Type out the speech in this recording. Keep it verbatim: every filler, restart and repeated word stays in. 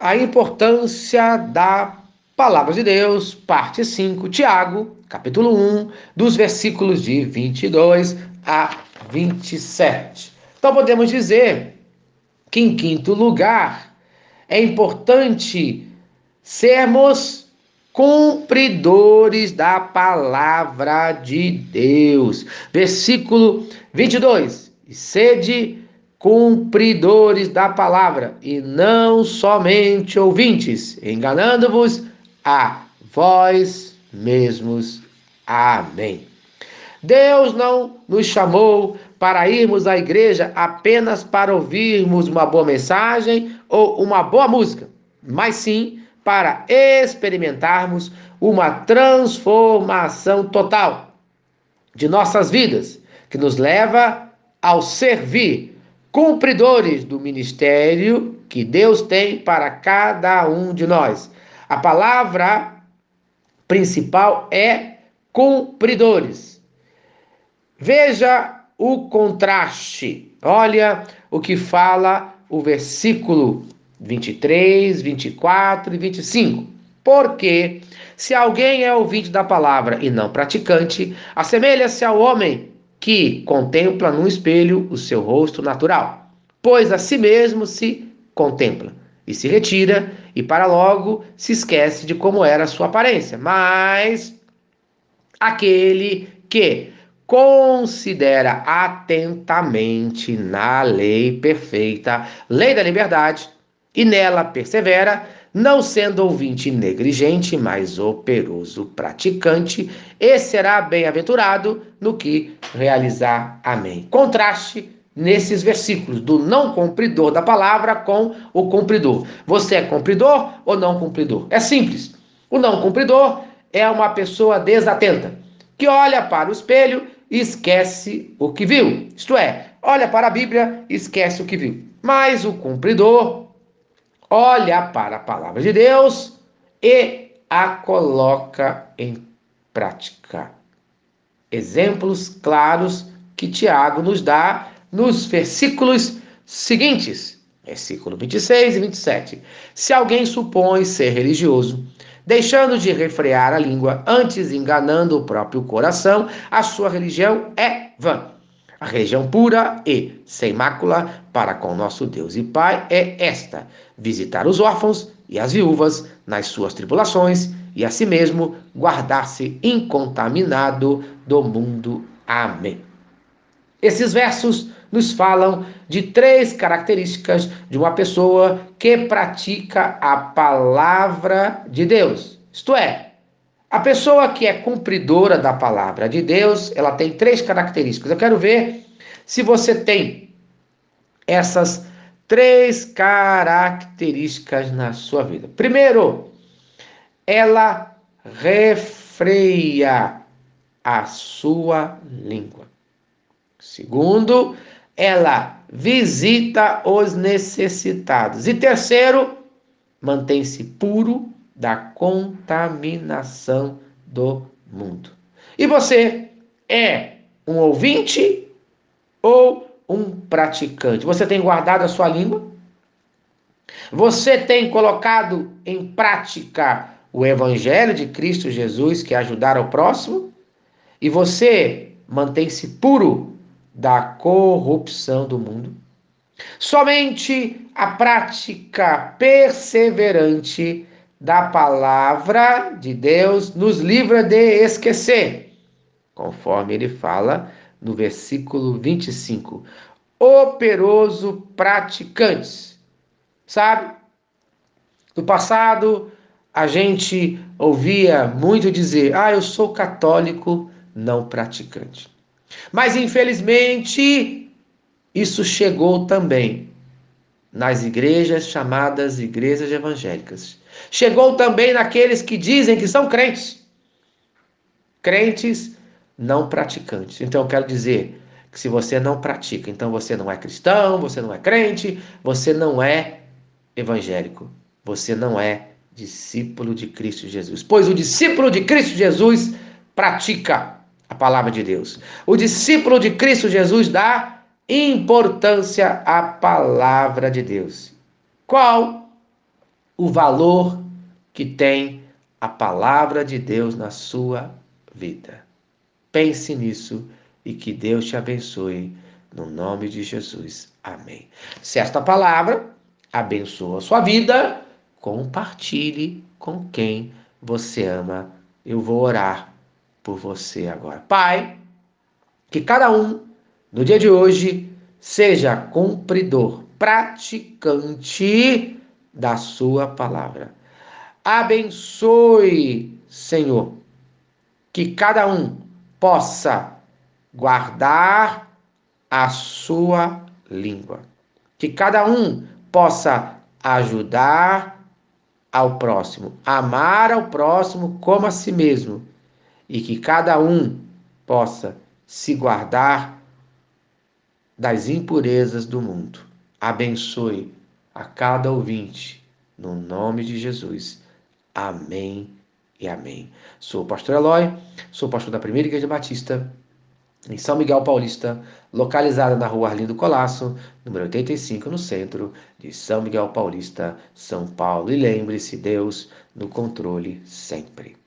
a importância da Palavra de Deus, parte cinco, Tiago, capítulo um, dos versículos de vinte e dois a vinte e sete. Então podemos dizer que, em quinto lugar, é importante sermos cumpridores da palavra de Deus. Versículo vinte e dois. E sede cumpridores da palavra, e não somente ouvintes, enganando-vos a vós mesmos. Amém. Deus não nos chamou para irmos à igreja apenas para ouvirmos uma boa mensagem ou uma boa música, mas sim para experimentarmos uma transformação total de nossas vidas, que nos leva ao servir, cumpridores do ministério que Deus tem para cada um de nós. A palavra principal é cumpridores. Veja o contraste. Olha o que fala o versículo vinte e três, vinte e quatro e vinte e cinco. Porque se alguém é ouvinte da palavra e não praticante, assemelha-se ao homem que contempla num espelho o seu rosto natural, pois a si mesmo se contempla e se retira, e para logo se esquece de como era a sua aparência. Mas aquele que considera atentamente na lei perfeita, lei da liberdade, e nela persevera, não sendo ouvinte negligente, mas operoso praticante, e será bem-aventurado no que realizar. Amém. Contraste nesses versículos do não cumpridor da palavra com o cumpridor. Você é cumpridor ou não cumpridor? É simples. O não cumpridor é uma pessoa desatenta, que olha para o espelho e esquece o que viu. Isto é, olha para a Bíblia e esquece o que viu. Mas o cumpridor olha para a palavra de Deus e a coloca em prática. Exemplos claros que Tiago nos dá nos versículos seguintes, versículo vinte e seis e vinte e sete. Se alguém supõe ser religioso, deixando de refrear a língua, antes enganando o próprio coração, a sua religião é vã. A religião pura e sem mácula para com nosso Deus e Pai é esta: visitar os órfãos e as viúvas nas suas tribulações e a si mesmo guardar-se incontaminado do mundo. Amém. Esses versos nos falam de três características de uma pessoa que pratica a palavra de Deus. Isto é, a pessoa que é cumpridora da palavra de Deus, ela tem três características. Eu quero ver se você tem essas três características na sua vida. Primeiro, ela refreia a sua língua. Segundo, ela visita os necessitados. E terceiro, mantém-se puro da contaminação do mundo. E você é um ouvinte ou um praticante? Você tem guardado a sua língua? Você tem colocado em prática o evangelho de Cristo Jesus, que é ajudar ao próximo? E você mantém-se puro da corrupção do mundo? Somente a prática perseverante da palavra de Deus nos livra de esquecer, conforme ele fala no versículo vinte e cinco. Operoso praticantes. Sabe? No passado, a gente ouvia muito dizer: ah, eu sou católico não praticante. Mas, infelizmente, isso chegou também nas igrejas chamadas igrejas evangélicas. Chegou também naqueles que dizem que são crentes. Crentes não praticantes. Então, eu quero dizer que se você não pratica, então você não é cristão, você não é crente, você não é evangélico, você não é discípulo de Cristo Jesus. Pois o discípulo de Cristo Jesus pratica a palavra de Deus. O discípulo de Cristo Jesus dá importância à palavra de Deus. Qual o valor que tem a palavra de Deus na sua vida. Pense nisso e que Deus te abençoe, no nome de Jesus. Amém. Se esta palavra abençoa a sua vida, compartilhe com quem você ama. Eu vou orar por você agora. Pai, que cada um, no dia de hoje, seja cumpridor, praticante da sua palavra. Abençoe, Senhor, que cada um possa guardar a sua língua. Que cada um possa ajudar ao próximo, amar ao próximo como a si mesmo. E que cada um possa se guardar das impurezas do mundo. Abençoe a cada ouvinte, no nome de Jesus. Amém e amém. Sou o pastor Eloy, sou pastor da Primeira Igreja Batista, em São Miguel Paulista, localizada na rua Arlindo Colasso, número oitenta e cinco, no centro de São Miguel Paulista, São Paulo. E lembre-se, Deus no controle sempre.